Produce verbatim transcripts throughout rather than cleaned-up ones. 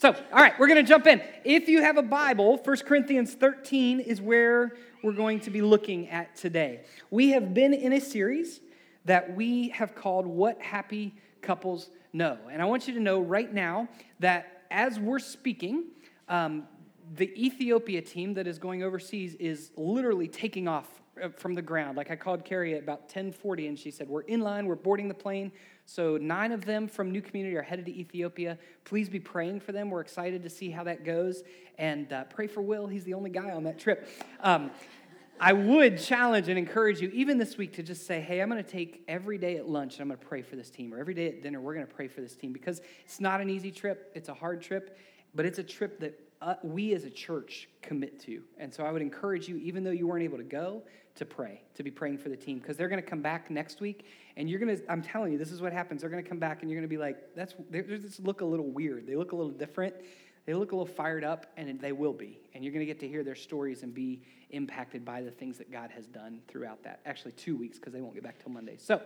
So, all right, we're going to jump in. If you have a Bible, First Corinthians thirteen is where we're going to be looking at today. We have been in a series that we have called What Happy Couples Know. And I want you to know right now that as we're speaking, um, the Ethiopia team that is going overseas is literally taking off from the ground. Like I called Carrie at about ten forty, and she said, we're in line, we're boarding the plane. So nine of them from New Community are headed to Ethiopia. Please be praying for them. We're excited to see how that goes. And uh, pray for Will. He's the only guy on that trip. Um, I would challenge and encourage you, even this week, to just say, hey, I'm going to take every day at lunch, and I'm going to pray for this team. Or every day at dinner, we're going to pray for this team. Because it's not an easy trip. It's a hard trip. But it's a trip that Uh, we as a church commit to. And so I would encourage you, even though you weren't able to go, to pray, to be praying for the team, because they're going to come back next week, and you're going to, I'm telling you, this is what happens. They're going to come back, and you're going to be like, that's, they just look a little weird. They look a little different. They look a little fired up, and they will be. And you're going to get to hear their stories and be impacted by the things that God has done throughout that. Actually, two weeks, because they won't get back till Monday. So,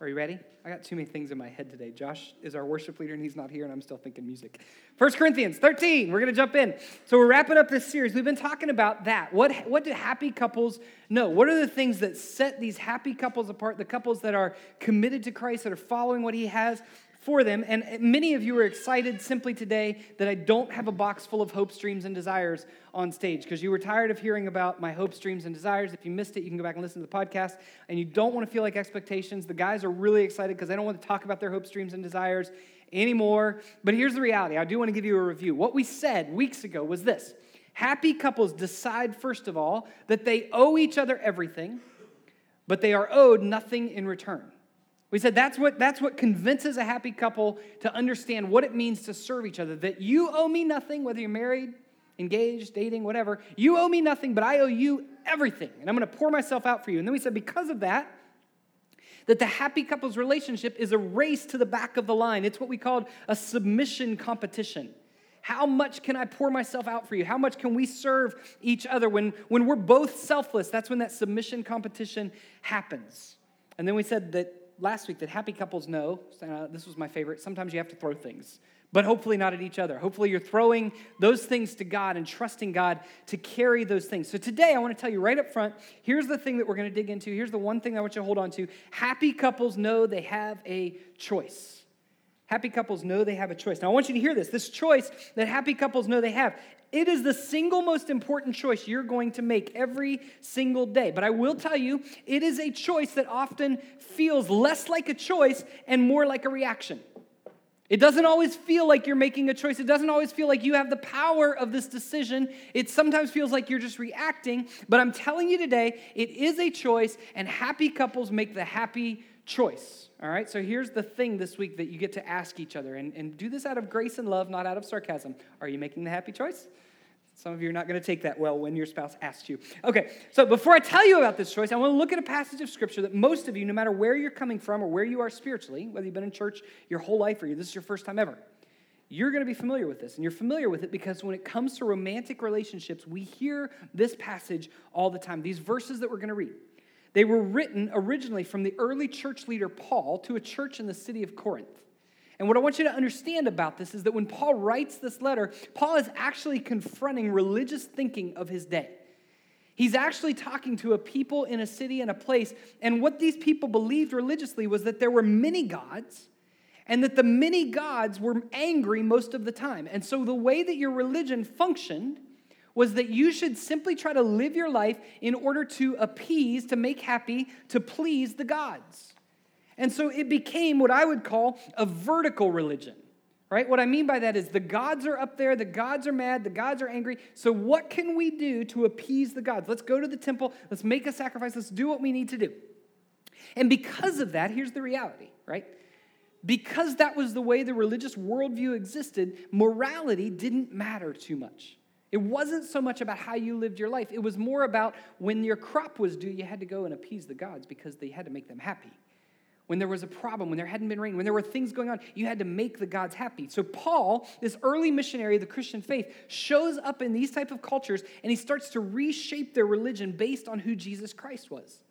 are you ready? I got too many things in my head today. Josh is our worship leader, and he's not here, and I'm still thinking music. First Corinthians thirteen, we're going to jump in. So we're wrapping up this series. We've been talking about that. What, what do happy couples know? What are the things that set these happy couples apart, the couples that are committed to Christ, that are following what he has for them? And many of you are excited simply today that I don't have a box full of hopes, dreams, and desires on stage, because you were tired of hearing about my hopes, dreams, and desires. If you missed it, you can go back and listen to the podcast. And you don't want to feel like expectations. The guys are really excited because they don't want to talk about their hopes, dreams, and desires anymore. But here's the reality. I do want to give you a review. What we said weeks ago was this. Happy couples decide, first of all, that they owe each other everything, but they are owed nothing in return. We said that's what that's what convinces a happy couple to understand what it means to serve each other, that you owe me nothing, whether you're married, engaged, dating, whatever. You owe me nothing, but I owe you everything, and I'm going to pour myself out for you. And then we said because of that, that the happy couple's relationship is a race to the back of the line. It's what we called a submission competition. How much can I pour myself out for you? How much can we serve each other? When, when we're both selfless, that's when that submission competition happens. And then we said that last week that happy couples know, uh, this was my favorite, sometimes you have to throw things, but hopefully not at each other. Hopefully you're throwing those things to God and trusting God to carry those things. So today I want to tell you right up front, here's the thing that we're going to dig into. Here's the one thing I want you to hold on to. Happy couples know they have a choice. Happy couples know they have a choice. Now I want you to hear this. This choice that happy couples know they have, it is the single most important choice you're going to make every single day. But I will tell you, it is a choice that often feels less like a choice and more like a reaction. It doesn't always feel like you're making a choice. It doesn't always feel like you have the power of this decision. It sometimes feels like you're just reacting. But I'm telling you today, it is a choice, and happy couples make the happy choice. All right, so here's the thing this week that you get to ask each other, and, and do this out of grace and love, not out of sarcasm. Are you making the happy choice? Some of you are not going to take that well when your spouse asks you. Okay, so before I tell you about this choice, I want to look at a passage of Scripture that most of you, no matter where you're coming from or where you are spiritually, whether you've been in church your whole life or this is your first time ever, you're going to be familiar with this, and you're familiar with it because when it comes to romantic relationships, we hear this passage all the time. These verses that we're going to read, they were written originally from the early church leader Paul to a church in the city of Corinth. And what I want you to understand about this is that when Paul writes this letter, Paul is actually confronting religious thinking of his day. He's actually talking to a people in a city and a place, and what these people believed religiously was that there were many gods, and that the many gods were angry most of the time. And so the way that your religion functioned was that you should simply try to live your life in order to appease, to make happy, to please the gods. And so it became what I would call a vertical religion, right? What I mean by that is the gods are up there, the gods are mad, the gods are angry. So what can we do to appease the gods? Let's go to the temple, let's make a sacrifice, let's do what we need to do. And because of that, here's the reality, right? Because that was the way the religious worldview existed, morality didn't matter too much. It wasn't so much about how you lived your life. It was more about when your crop was due, you had to go and appease the gods because they had to make them happy. When there was a problem, when there hadn't been rain, when there were things going on, you had to make the gods happy. So Paul, this early missionary of the Christian faith, shows up in these type of cultures, and he starts to reshape their religion based on who Jesus Christ was.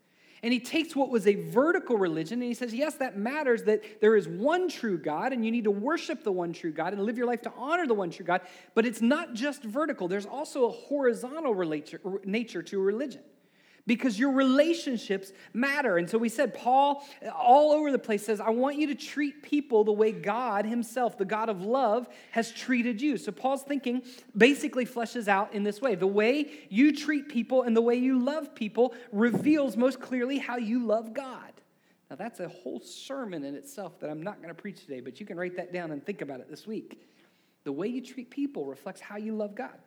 And he takes what was a vertical religion and he says, yes, that matters, that there is one true God and you need to worship the one true God and live your life to honor the one true God. But it's not just vertical. There's also a horizontal nature to religion, because your relationships matter. And so we said, Paul, all over the place, says, I want you to treat people the way God himself, the God of love, has treated you. So Paul's thinking basically fleshes out in this way. The way you treat people and the way you love people reveals most clearly how you love God. Now, that's a whole sermon in itself that I'm not going to preach today, but you can write that down and think about it this week. The way you treat people reflects how you love God.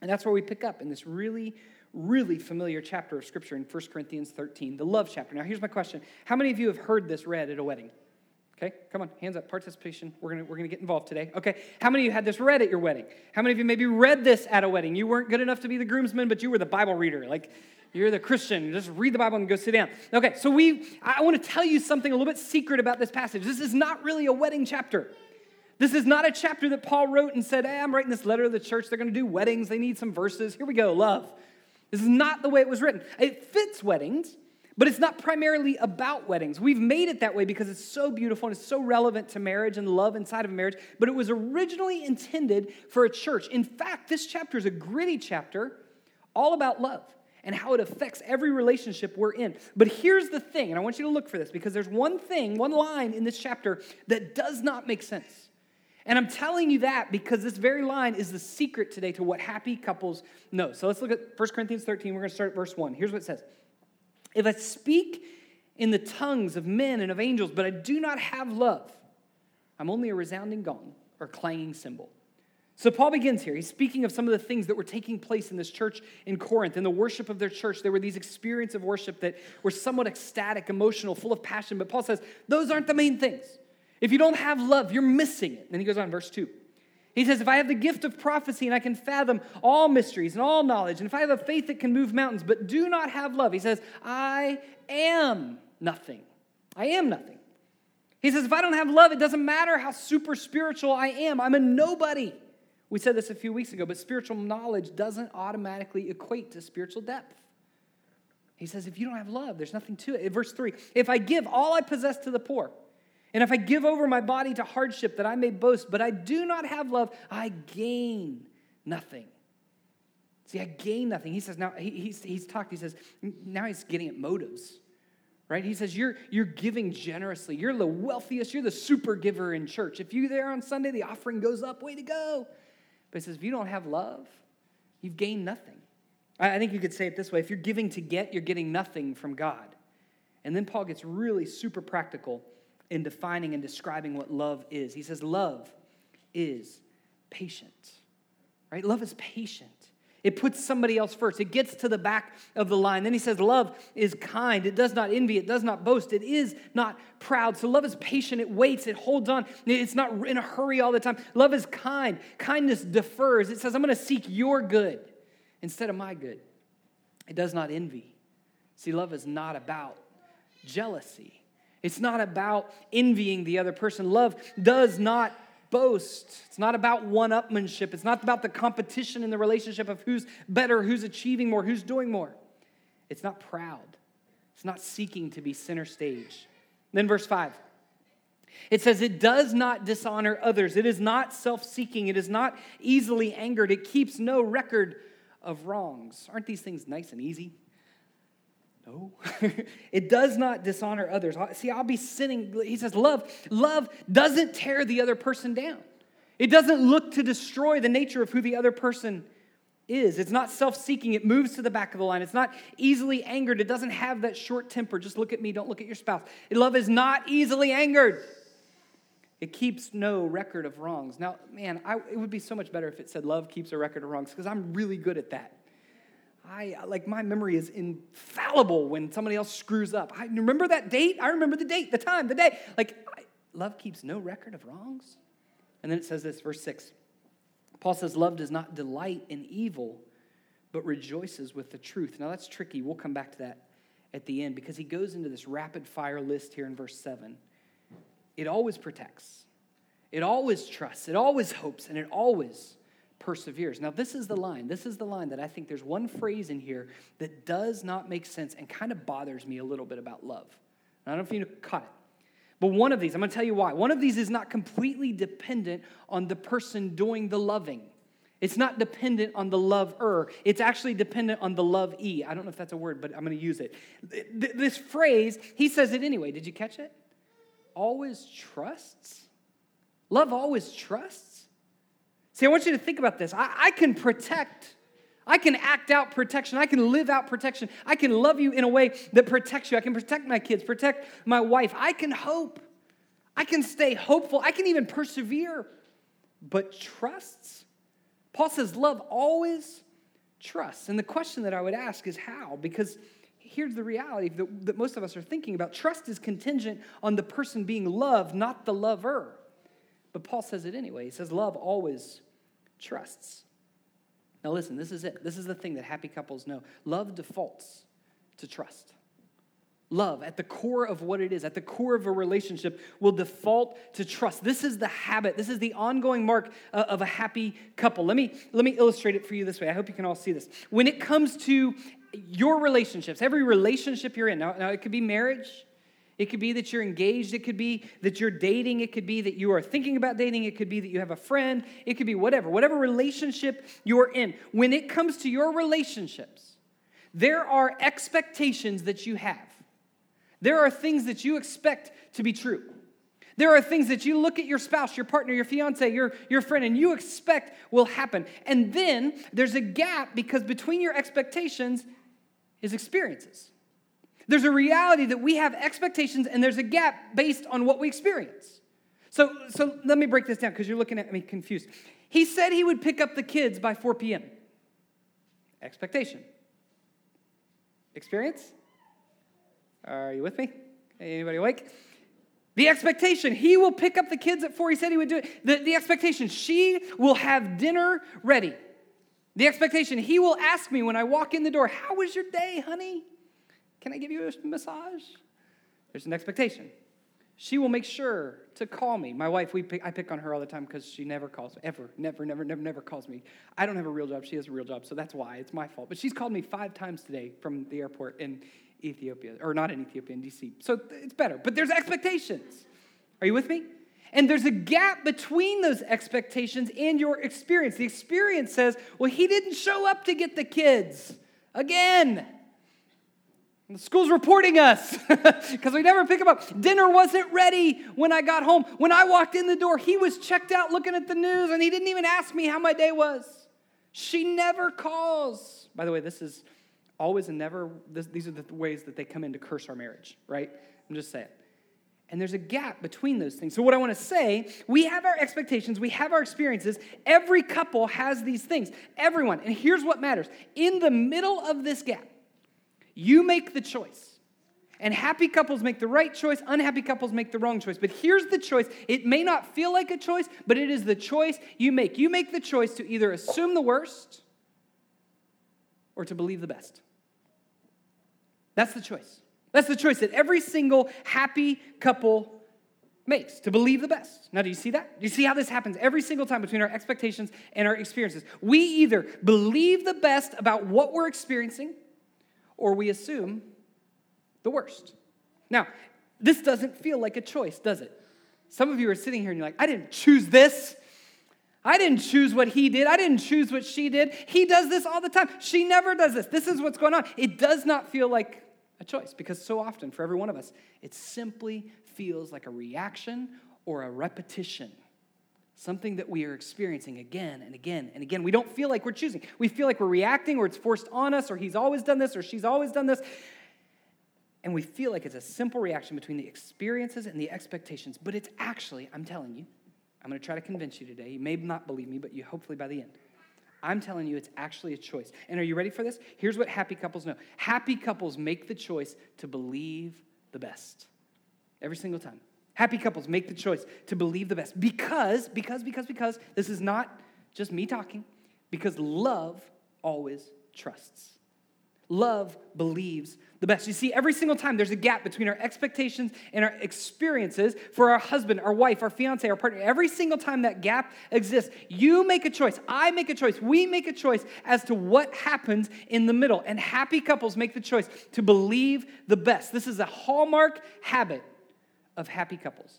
And that's where we pick up in this really really familiar chapter of Scripture in First Corinthians thirteen, the love chapter. Now, here's my question. How many of you have heard this read at a wedding? Okay, come on, hands up, participation. We're going to we're gonna get involved today. Okay, how many of you had this read at your wedding? How many of you maybe read this at a wedding? You weren't good enough to be the groomsman, but you were the Bible reader. Like, you're the Christian. Just read the Bible and go sit down. Okay, so we. I want to tell you something a little bit secret about this passage. This is not really a wedding chapter. This is not a chapter that Paul wrote and said, hey, I'm writing this letter to the church. They're going to do weddings. They need some verses. Here we go, love. This is not the way it was written. It fits weddings, but it's not primarily about weddings. We've made it that way because it's so beautiful and it's so relevant to marriage and love inside of marriage, but it was originally intended for a church. In fact, this chapter is a gritty chapter all about love and how it affects every relationship we're in. But here's the thing, and I want you to look for this, because there's one thing, one line in this chapter that does not make sense. And I'm telling you that because this very line is the secret today to what happy couples know. So let's look at First Corinthians thirteen. We're going to start at verse one. Here's what it says. If I speak in the tongues of men and of angels, but I do not have love, I'm only a resounding gong or clanging cymbal. So Paul begins here. He's speaking of some of the things that were taking place in this church in Corinth, in the worship of their church. There were these experiences of worship that were somewhat ecstatic, emotional, full of passion. But Paul says, those aren't the main things. If you don't have love, you're missing it. Then he goes on, verse two. He says, if I have the gift of prophecy and I can fathom all mysteries and all knowledge, and if I have a faith that can move mountains, but do not have love, he says, I am nothing. I am nothing. He says, if I don't have love, it doesn't matter how super spiritual I am. I'm a nobody. We said this a few weeks ago, but spiritual knowledge doesn't automatically equate to spiritual depth. He says, if you don't have love, there's nothing to it. Verse three, if I give all I possess to the poor, and if I give over my body to hardship that I may boast, but I do not have love, I gain nothing. See, I gain nothing. He says, now, he, he's, he's talked, he says, now he's getting at motives, right? He says, you're, you're giving generously. You're the wealthiest. You're the super giver in church. If you're there on Sunday, the offering goes up. Way to go. But he says, if you don't have love, you've gained nothing. I, I think you could say it this way. If you're giving to get, you're getting nothing from God. And then Paul gets really super practical in defining and describing what love is. He says love is patient, right? Love is patient. It puts somebody else first. It gets to the back of the line. Then he says love is kind. It does not envy. It does not boast. It is not proud. So love is patient. It waits. It holds on. It's not in a hurry all the time. Love is kind. Kindness defers. It says, I'm going to seek your good instead of my good. It does not envy. See, love is not about jealousy. It's not about envying the other person. Love does not boast. It's not about one-upmanship. It's not about the competition in the relationship of who's better, who's achieving more, who's doing more. It's not proud. It's not seeking to be center stage. Then verse five. It says it does not dishonor others. It is not self-seeking. It is not easily angered. It keeps no record of wrongs. Aren't these things nice and easy? No, it does not dishonor others. See, I'll be sinning. He says, love, love doesn't tear the other person down. It doesn't look to destroy the nature of who the other person is. It's not self-seeking. It moves to the back of the line. It's not easily angered. It doesn't have that short temper. Just look at me. Don't look at your spouse. Love is not easily angered. It keeps no record of wrongs. Now, man, I, it would be so much better if it said love keeps a record of wrongs, because I'm really good at that. I, like, my memory is infallible when somebody else screws up. I remember that date. I remember the date, the time, the day. Like, I, love keeps no record of wrongs. And then it says this, verse six. Paul says, love does not delight in evil, but rejoices with the truth. Now, that's tricky. We'll come back to that at the end, because he goes into this rapid-fire list here in verse seven. It always protects. It always trusts. It always hopes. And it always perseveres. Now, this is the line. This is the line that I think there's one phrase in here that does not make sense and kind of bothers me a little bit about love. I don't know if you caught it. But one of these, I'm going to tell you why. One of these is not completely dependent on the person doing the loving. It's not dependent on the lover. It's actually dependent on the lovee. I don't know if that's a word, but I'm going to use it. This phrase, he says it anyway. Did you catch it? Always trusts. Love always trusts. See, I want you to think about this. I, I can protect. I can act out protection. I can live out protection. I can love you in a way that protects you. I can protect my kids, protect my wife. I can hope. I can stay hopeful. I can even persevere. But trusts? Paul says love always trusts. And the question that I would ask is how? Because here's the reality that, that most of us are thinking about. Trust is contingent on the person being loved, not the lover. But Paul says it anyway. He says love always trusts. Now listen, this is it. This is the thing that happy couples know. Love defaults to trust. Love, at the core of what it is, at the core of a relationship, will default to trust. This is the habit. This is the ongoing mark of a happy couple. Let me, let me illustrate it for you this way. I hope you can all see this. When it comes to your relationships, every relationship you're in, now, now it could be marriage, it could be that you're engaged, it could be that you're dating, it could be that you are thinking about dating, it could be that you have a friend, it could be whatever, whatever relationship you're in. When it comes to your relationships, there are expectations that you have. There are things that you expect to be true. There are things that you look at your spouse, your partner, your fiance, your, your friend, and you expect will happen. And then there's a gap because between your expectations is experiences. There's a reality that we have expectations and there's a gap based on what we experience. So, so let me break this down because you're looking at me confused. He said he would pick up the kids by four p.m. Expectation. Experience? Are you with me? Anybody awake? The expectation, he will pick up the kids at four. He said he would do it. The, the expectation, she will have dinner ready. The expectation, he will ask me when I walk in the door, how was your day, honey? Can I give you a massage? There's an expectation. She will make sure to call me. My wife, we pick, I pick on her all the time because she never calls me, ever, never, never, never, never calls me. I don't have a real job. She has a real job, so that's why. It's my fault. But she's called me five times today from the airport in Ethiopia, or not in Ethiopia, in D C. So it's better. But there's expectations. Are you with me? And there's a gap between those expectations and your experience. The experience says, well, he didn't show up to get the kids again. The school's reporting us because we never pick them up. Dinner wasn't ready when I got home. When I walked in the door, he was checked out looking at the news, and he didn't even ask me how my day was. She never calls. By the way, this is always and never. This, these are the ways that they come in to curse our marriage, right? I'm just saying. And there's a gap between those things. So what I want to say, we have our expectations, we have our experiences. Every couple has these things. Everyone. And here's what matters. In the middle of this gap, you make the choice. And happy couples make the right choice. Unhappy couples make the wrong choice. But here's the choice. It may not feel like a choice, but it is the choice you make. You make the choice to either assume the worst or to believe the best. That's the choice. That's the choice that every single happy couple makes, to believe the best. Now, do you see that? Do you see how this happens every single time between our expectations and our experiences? We either believe the best about what we're experiencing, or we assume the worst. Now, this doesn't feel like a choice, does it? Some of you are sitting here and you're like, I didn't choose this. I didn't choose what he did. I didn't choose what she did. He does this all the time. She never does this. This is what's going on. It does not feel like a choice because so often for every one of us, it simply feels like a reaction or a repetition. Something that we are experiencing again and again and again. We don't feel like we're choosing. We feel like we're reacting or it's forced on us or he's always done this or she's always done this. And we feel like it's a simple reaction between the experiences and the expectations. But it's actually, I'm telling you, I'm going to try to convince you today. You may not believe me, but you hopefully by the end. I'm telling you it's actually a choice. And are you ready for this? Here's what happy couples know. Happy couples make the choice to believe the best. Every single time. Happy couples make the choice to believe the best because, because, because, because, this is not just me talking, because love always trusts. Love believes the best. You see, every single time there's a gap between our expectations and our experiences for our husband, our wife, our fiance, our partner. Every single time that gap exists, you make a choice. I make a choice. We make a choice as to what happens in the middle. And happy couples make the choice to believe the best. This is a hallmark habit of happy couples.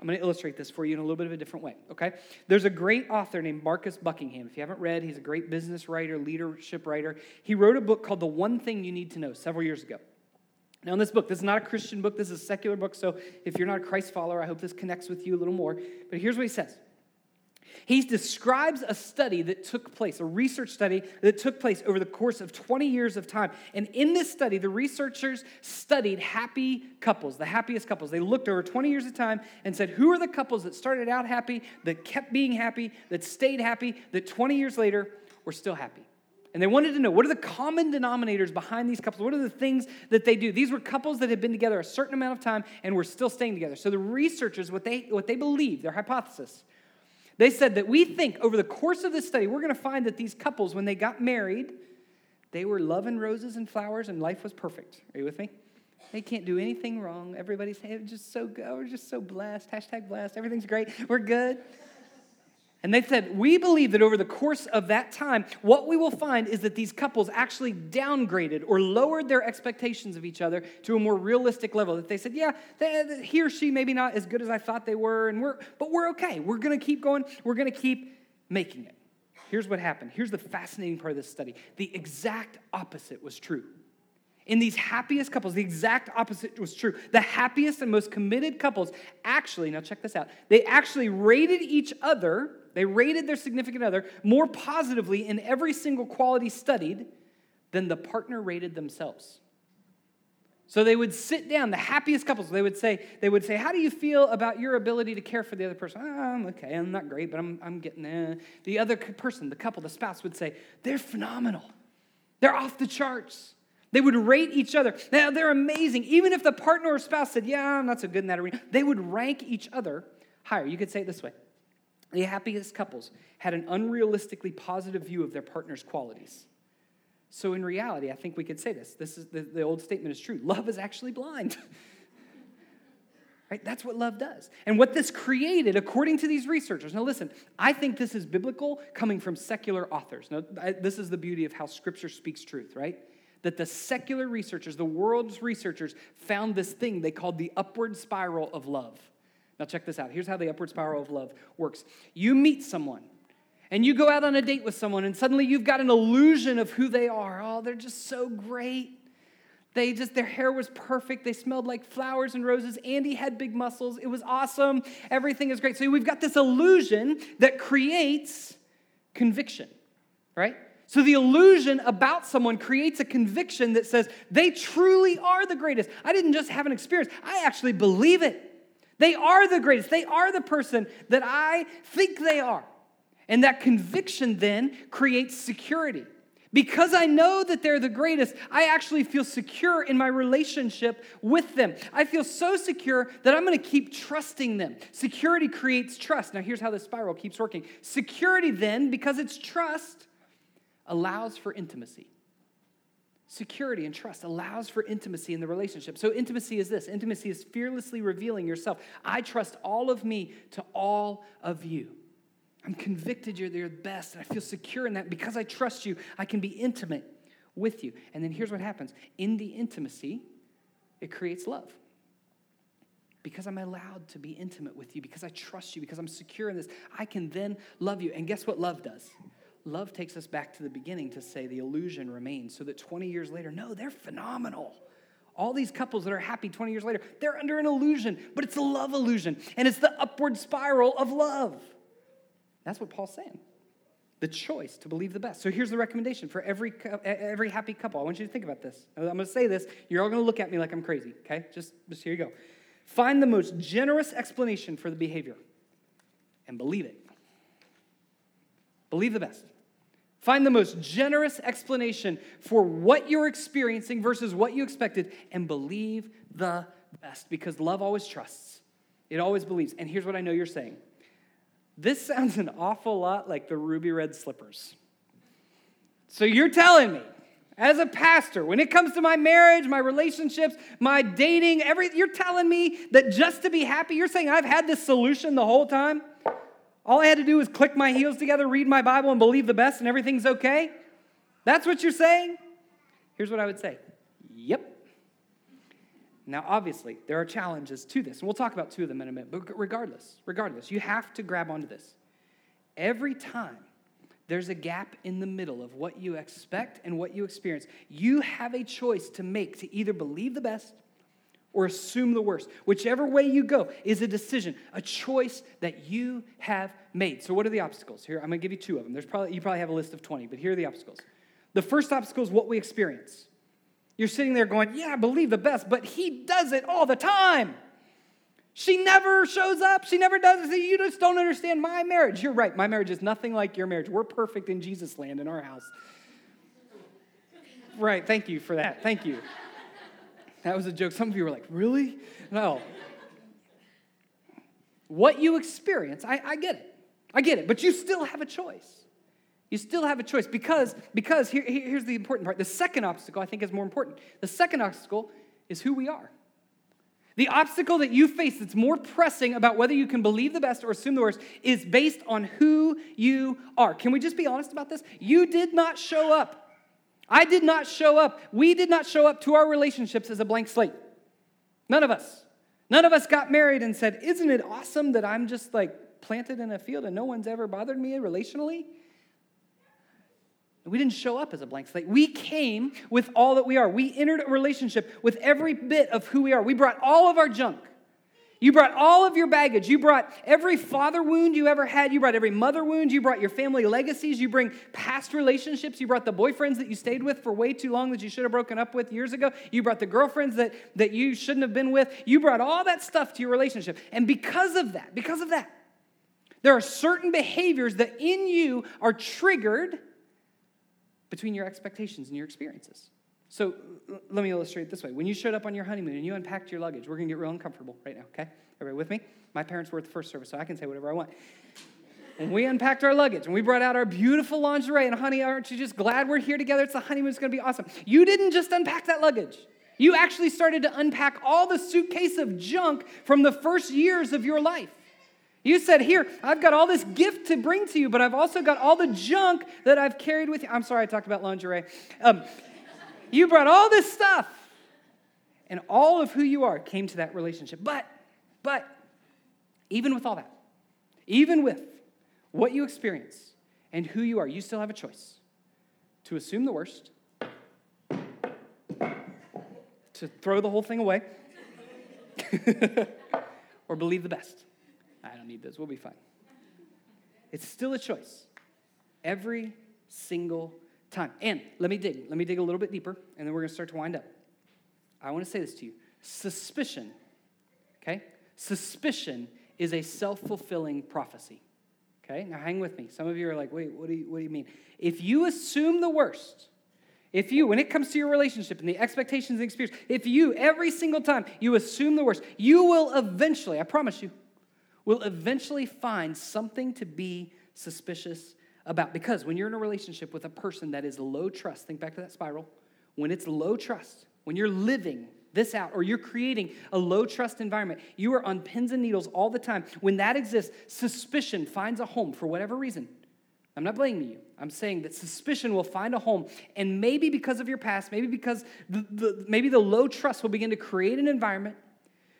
I'm going to illustrate this for you in a little bit of a different way, okay? There's a great author named Marcus Buckingham. If you haven't read, he's a great business writer, leadership writer. He wrote a book called The One Thing You Need to Know several years ago. Now, in this book, this is not a Christian book. This is a secular book, so if you're not a Christ follower, I hope this connects with you a little more. But here's what he says. He describes a study that took place, a research study that took place over the course of twenty years of time. And in this study, the researchers studied happy couples, the happiest couples. They looked over twenty years of time and said, who are the couples that started out happy, that kept being happy, that stayed happy, that twenty years later were still happy? And they wanted to know, what are the common denominators behind these couples? What are the things that they do? These were couples that had been together a certain amount of time and were still staying together. So the researchers, what they, what they believe, their hypothesis, they said that we think over the course of this study, we're going to find that these couples, when they got married, they were love and roses and flowers and life was perfect. Are you with me? They can't do anything wrong. Everybody's hey, just so good. We're just so blessed. Hashtag blessed. Everything's great. We're good. And they said, we believe that over the course of that time, what we will find is that these couples actually downgraded or lowered their expectations of each other to a more realistic level. That they said, yeah, they, he or she maybe not as good as I thought they were, and we're, but we're okay. We're going to keep going. We're going to keep making it. Here's what happened. Here's the fascinating part of this study. The exact opposite was true. In these happiest couples, the exact opposite was true. The happiest and most committed couples actually, now check this out, they actually rated each other, they rated their significant other more positively in every single quality studied than the partner rated themselves. So they would sit down, the happiest couples, they would say, they would say, how do you feel about your ability to care for the other person? Oh, I'm okay, I'm not great, but I'm, I'm getting there. Eh. The other person, the couple, the spouse would say, they're phenomenal. They're off the charts. They would rate each other. Now, they're amazing. Even if the partner or spouse said, yeah, I'm not so good in that arena, they would rank each other higher. You could say it this way. The happiest couples had an unrealistically positive view of their partner's qualities. So in reality, I think we could say this. This is the, the old statement is true. Love is actually blind. Right? That's what love does. And what this created, according to these researchers, now listen, I think this is biblical coming from secular authors. Now, I, this is the beauty of how Scripture speaks truth, right? That the secular researchers, the world's researchers, found this thing they called the upward spiral of love. Now check this out. Here's how the upward spiral of love works. You meet someone, and you go out on a date with someone, and suddenly you've got an illusion of who they are. Oh, they're just so great. They just, their hair was perfect. They smelled like flowers and roses. Andy had big muscles. It was awesome. Everything is great. So we've got this illusion that creates conviction, right? So the illusion about someone creates a conviction that says, they truly are the greatest. I didn't just have an experience. I actually believe it. They are the greatest. They are the person that I think they are. And that conviction then creates security. Because I know that they're the greatest, I actually feel secure in my relationship with them. I feel so secure that I'm going to keep trusting them. Security creates trust. Now, here's how the spiral keeps working. Security then, because it's trust, allows for intimacy. Security and trust allows for intimacy in the relationship. So intimacy is this. Intimacy is fearlessly revealing yourself. I trust all of me to all of you. I'm convicted you're the best, and I feel secure in that. Because I trust you, I can be intimate with you. And then here's what happens. In the intimacy, it creates love. Because I'm allowed to be intimate with you, because I trust you, because I'm secure in this, I can then love you. And guess what love does? Love takes us back to the beginning to say the illusion remains so that twenty years later, no, they're phenomenal. All these couples that are happy twenty years later, they're under an illusion, but it's a love illusion, and it's the upward spiral of love. That's what Paul's saying, the choice to believe the best. So here's the recommendation for every every happy couple. I want you to think about this. I'm going to say this. You're all going to look at me like I'm crazy, okay? Just, just here you go. Find the most generous explanation for the behavior and believe it. Believe the best. Find the most generous explanation for what you're experiencing versus what you expected, and believe the best, because love always trusts. It always believes. And here's what I know you're saying. This sounds an awful lot like the ruby red slippers. So you're telling me, As a pastor, when it comes to my marriage, my relationships, my dating, every, you're telling me that just to be happy, you're saying I've had this solution the whole time? All I had to do was click my heels together, read my Bible, and believe the best, and everything's okay? That's what you're saying? Here's what I would say. Yep. Now, obviously, there are challenges to this, and we'll talk about two of them in a minute, but regardless, regardless, you have to grab onto this. Every time there's a gap in the middle of what you expect and what you experience, you have a choice to make to either believe the best or assume the worst. Whichever way you go is a decision, a choice that you have made. So what are the obstacles? Here, I'm going to give you two of them. There's probably, you probably have a list of twenty, but here are the obstacles. The first obstacle is what we experience. You're sitting there going, yeah, I believe the best, but he does it all the time. She never shows up. She never does it. You just don't understand my marriage. You're right. My marriage is nothing like your marriage. We're perfect in Jesus land in our house. Right. Thank you for that. Thank you. That was a joke. Some of you were like, really? No. What you experience, I, I get it. I get it. But you still have a choice. You still have a choice because, because here, here's the important part. The second obstacle, I think, is more important. The second obstacle is who we are. The obstacle that you face that's more pressing about whether you can believe the best or assume the worst is based on who you are. Can we just be honest about this? You did not show up. I did not show up. We did not show up to our relationships as a blank slate. None of us. None of us got married and said, isn't it awesome that I'm just like planted in a field and no one's ever bothered me relationally? We didn't show up as a blank slate. We came with all that we are. We entered a relationship with every bit of who we are. We brought all of our junk. You brought all of your baggage. You brought every father wound you ever had. You brought every mother wound. You brought your family legacies. You bring past relationships. You brought the boyfriends that you stayed with for way too long that you should have broken up with years ago. You brought the girlfriends that, that you shouldn't have been with. You brought all that stuff to your relationship. And because of that, because of that, there are certain behaviors that in you are triggered between your expectations and your experiences. So l- let me illustrate it this way. When you showed up on your honeymoon and you unpacked your luggage, we're going to get real uncomfortable right now, okay? Everybody with me? My parents were at the first service, so I can say whatever I want. And we unpacked our luggage, and we brought out our beautiful lingerie, and honey, aren't you just glad we're here together? It's the honeymoon. It's going to be awesome. You didn't just unpack that luggage. You actually started to unpack all the suitcase of junk from the first years of your life. You said, here, I've got all this gift to bring to you, but I've also got all the junk that I've carried with you. I'm sorry, I talked about lingerie. Um, you brought all this stuff, and all of who you are came to that relationship. But, but, even with all that, even with what you experience and who you are, you still have a choice to assume the worst, to throw the whole thing away, or believe the best. I don't need those. We'll be fine. It's still a choice every single time. And let me dig. Let me dig a little bit deeper, and then we're going to start to wind up. I want to say this to you. Suspicion, okay? Suspicion is a self-fulfilling prophecy, okay? Now, hang with me. Some of you are like, wait, what do you, what do you mean? If you assume the worst, if you, when it comes to your relationship and the expectations and experience, if you, every single time, you assume the worst, you will eventually, I promise you, will eventually find something to be suspicious about. Because when you're in a relationship with a person that is low trust, think back to that spiral, when it's low trust, when you're living this out or you're creating a low trust environment, you are on pins and needles all the time. When that exists, suspicion finds a home for whatever reason. I'm not blaming you. I'm saying that suspicion will find a home, and maybe because of your past, maybe because the, the, maybe the low trust will begin to create an environment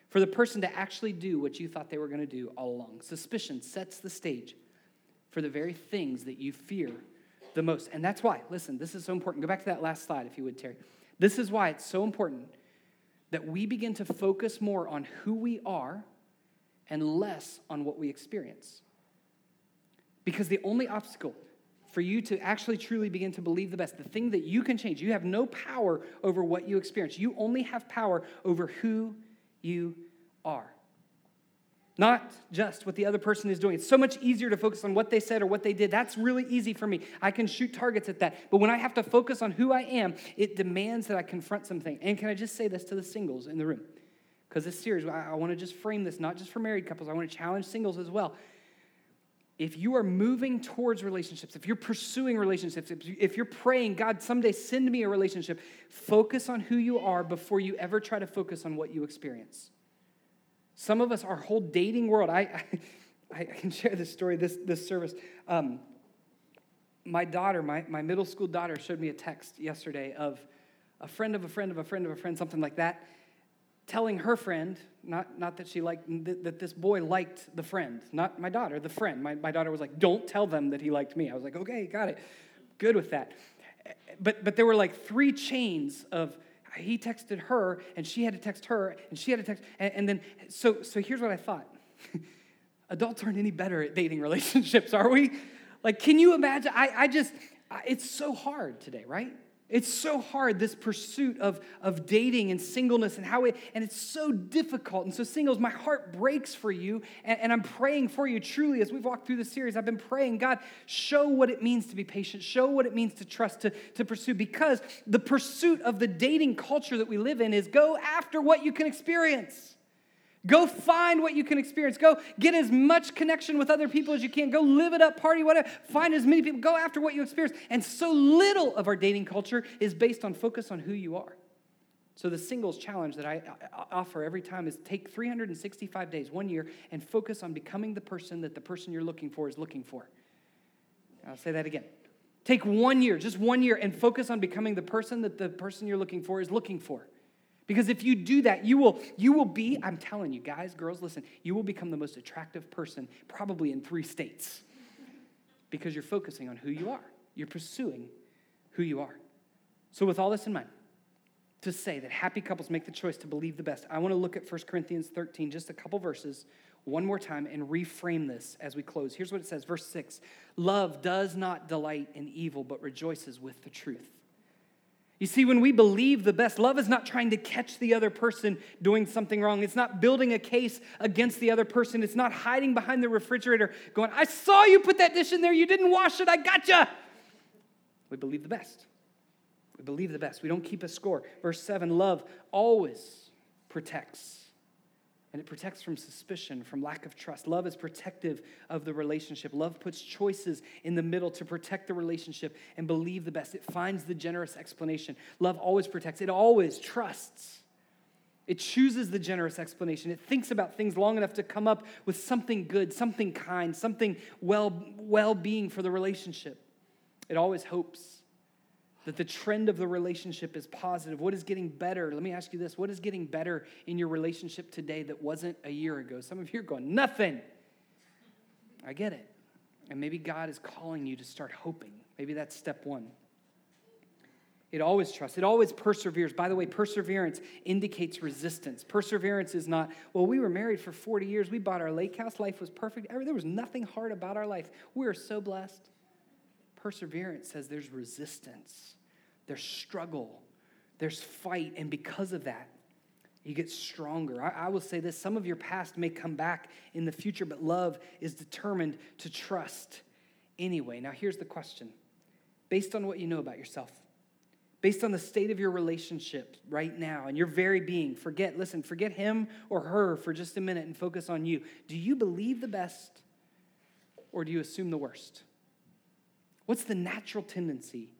for the person to actually do what you thought they were going to do all along. Suspicion sets the stage for the very things that you fear the most. And that's why, listen, this is so important. Go back to that last slide, if you would, Terry. This is why it's so important that we begin to focus more on who we are and less on what we experience. Because the only obstacle for you to actually truly begin to believe the best, the thing that you can change, you have no power over what you experience. You only have power over who you are. Not just what the other person is doing. It's so much easier to focus on what they said or what they did. That's really easy for me. I can shoot targets at that. But when I have to focus on who I am, it demands that I confront something. And can I just say this to the singles in the room? Because this series, I, I want to just frame this, not just for married couples. I want to challenge singles as well. if you are moving towards relationships, if you're pursuing relationships, if you're praying, God, someday send me a relationship, focus on who you are before you ever try to focus on what you experience. Some of us, our whole dating world, I I, I can share this story, this, this service. Um, my daughter, my, my middle school daughter showed me a text yesterday of a friend of a friend of a friend of a friend, something like that, telling her friend, not not that she liked, th- that this boy liked the friend, not my daughter, the friend. My, my daughter was like, don't tell them that he liked me. I was like, okay, got it. Good with that. But but there were like three chains of, he texted her, and she had to text her, and she had to text, and, and then, so so here's what I thought. Adults aren't any better at dating relationships, are we? Like, can you imagine? I, I just, I, it's so hard today, right? It's so hard, this pursuit of, of dating and singleness and how it, and it's so difficult. And so singles, my heart breaks for you, and, and I'm praying for you truly as we've walked through this series. I've been praying, God, show what it means to be patient. Show what it means to trust, to, to pursue, because the pursuit of the dating culture that we live in is go after what you can experience. Go find what you can experience. Go get as much connection with other people as you can. Go live it up, party, whatever. Find as many people. Go after what you experience. And so little of our dating culture is based on focus on who you are. So the singles challenge that I offer every time is take three hundred sixty-five days, one year, and focus on becoming the person that the person you're looking for is looking for. I'll say that again. Take one year, just one year, and focus on becoming the person that the person you're looking for is looking for. Because if you do that, you will you will be, I'm telling you, guys, girls, listen, you will become the most attractive person probably in three states because you're focusing on who you are. You're pursuing who you are. So with all this in mind, to say that happy couples make the choice to believe the best, I want to look at First Corinthians thirteen, just a couple verses, one more time and reframe this as we close. Here's what it says, verse six, love does not delight in evil but rejoices with the truth. You see, when we believe the best, love is not trying to catch the other person doing something wrong. It's not building a case against the other person. It's not hiding behind the refrigerator going, I saw you put that dish in there. You didn't wash it. I gotcha. We believe the best. We believe the best. We don't keep a score. Verse seven, love always protects. And it protects from suspicion, from lack of trust. Love is protective of the relationship. Love puts choices in the middle to protect the relationship and believe the best. It finds the generous explanation. Love always protects. It always trusts. It chooses the generous explanation. It thinks about things long enough to come up with something good, something kind, something well, well-being for the relationship. It always hopes that the trend of the relationship is positive. What is getting better? Let me ask you this. What is getting better in your relationship today that wasn't a year ago? Some of you are going, nothing. I get it. And maybe God is calling you to start hoping. Maybe that's step one. It always trusts. It always perseveres. By the way, perseverance indicates resistance. Perseverance is not, well, we were married for forty years. We bought our lake house. Life was perfect. There was nothing hard about our life. We are so blessed. Perseverance says there's resistance, there's struggle, there's fight, and because of that, you get stronger. I, I will say this, some of your past may come back in the future, but love is determined to trust anyway. Now, here's the question. Based on what you know about yourself, based on the state of your relationship right now and your very being, forget, listen, forget him or her for just a minute and focus on you. Do you believe the best or do you assume the worst? What's the natural tendency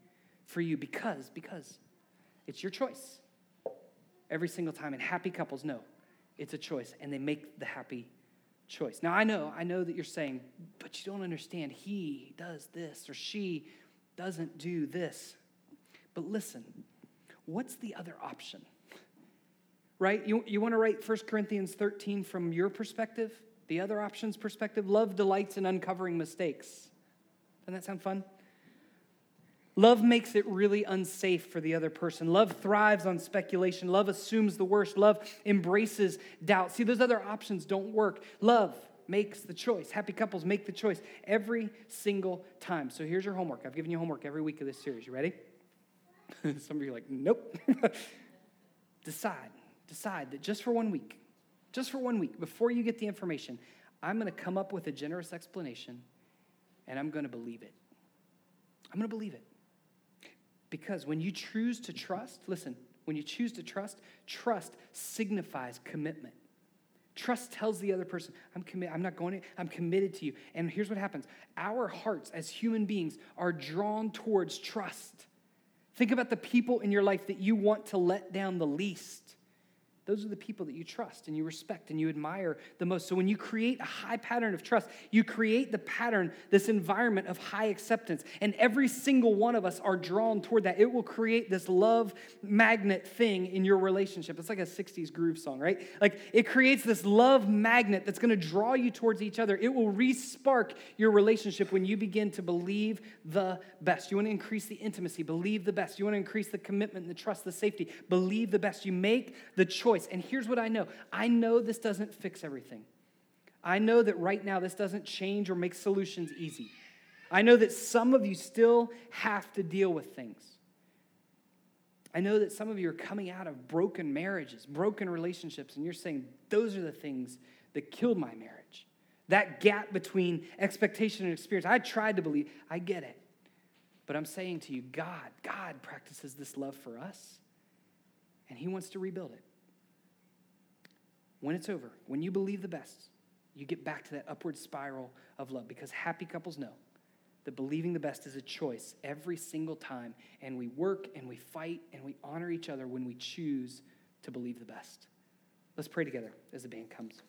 for you? Because, because it's your choice every single time. And happy couples know it's a choice, and they make the happy choice. Now, I know, I know that you're saying, but you don't understand. He does this or she doesn't do this. But listen, what's the other option? Right? You, you want to write First Corinthians thirteen from your perspective, the other option's perspective? Love delights in uncovering mistakes. Doesn't that sound fun? Love makes it really unsafe for the other person. Love thrives on speculation. Love assumes the worst. Love embraces doubt. See, those other options don't work. Love makes the choice. Happy couples make the choice every single time. So here's your homework. I've given you homework every week of this series. You ready? Some of you are like, nope. Decide. Decide that just for one week, just for one week, before you get the information, I'm going to come up with a generous explanation, and I'm going to believe it. I'm going to believe it. Because when you choose to trust, listen, when you choose to trust, trust signifies commitment. Trust tells the other person, I'm committed, I'm not going in, I'm committed to you. And here's what happens. Our hearts as human beings are drawn towards trust. Think about the people in your life that you want to let down the least. Those are the people that you trust and you respect and you admire the most. So when you create a high pattern of trust, you create the pattern, this environment of high acceptance. And every single one of us are drawn toward that. It will create this love magnet thing in your relationship. It's like a sixties groove song, right? Like it creates this love magnet that's going to draw you towards each other. It will re-spark your relationship when you begin to believe the best. You want to increase the intimacy, believe the best. You want to increase the commitment, the trust, the safety, believe the best. You make the choice. And here's what I know. I know this doesn't fix everything. I know that right now this doesn't change or make solutions easy. I know that some of you still have to deal with things. I know that some of you are coming out of broken marriages, broken relationships, and you're saying, those are the things that killed my marriage. That gap between expectation and experience. I tried to believe. I get it. But I'm saying to you, God, God practices this love for us, and he wants to rebuild it. When it's over, when you believe the best, you get back to that upward spiral of love, because happy couples know that believing the best is a choice every single time, and we work and we fight and we honor each other when we choose to believe the best. Let's pray together as the band comes.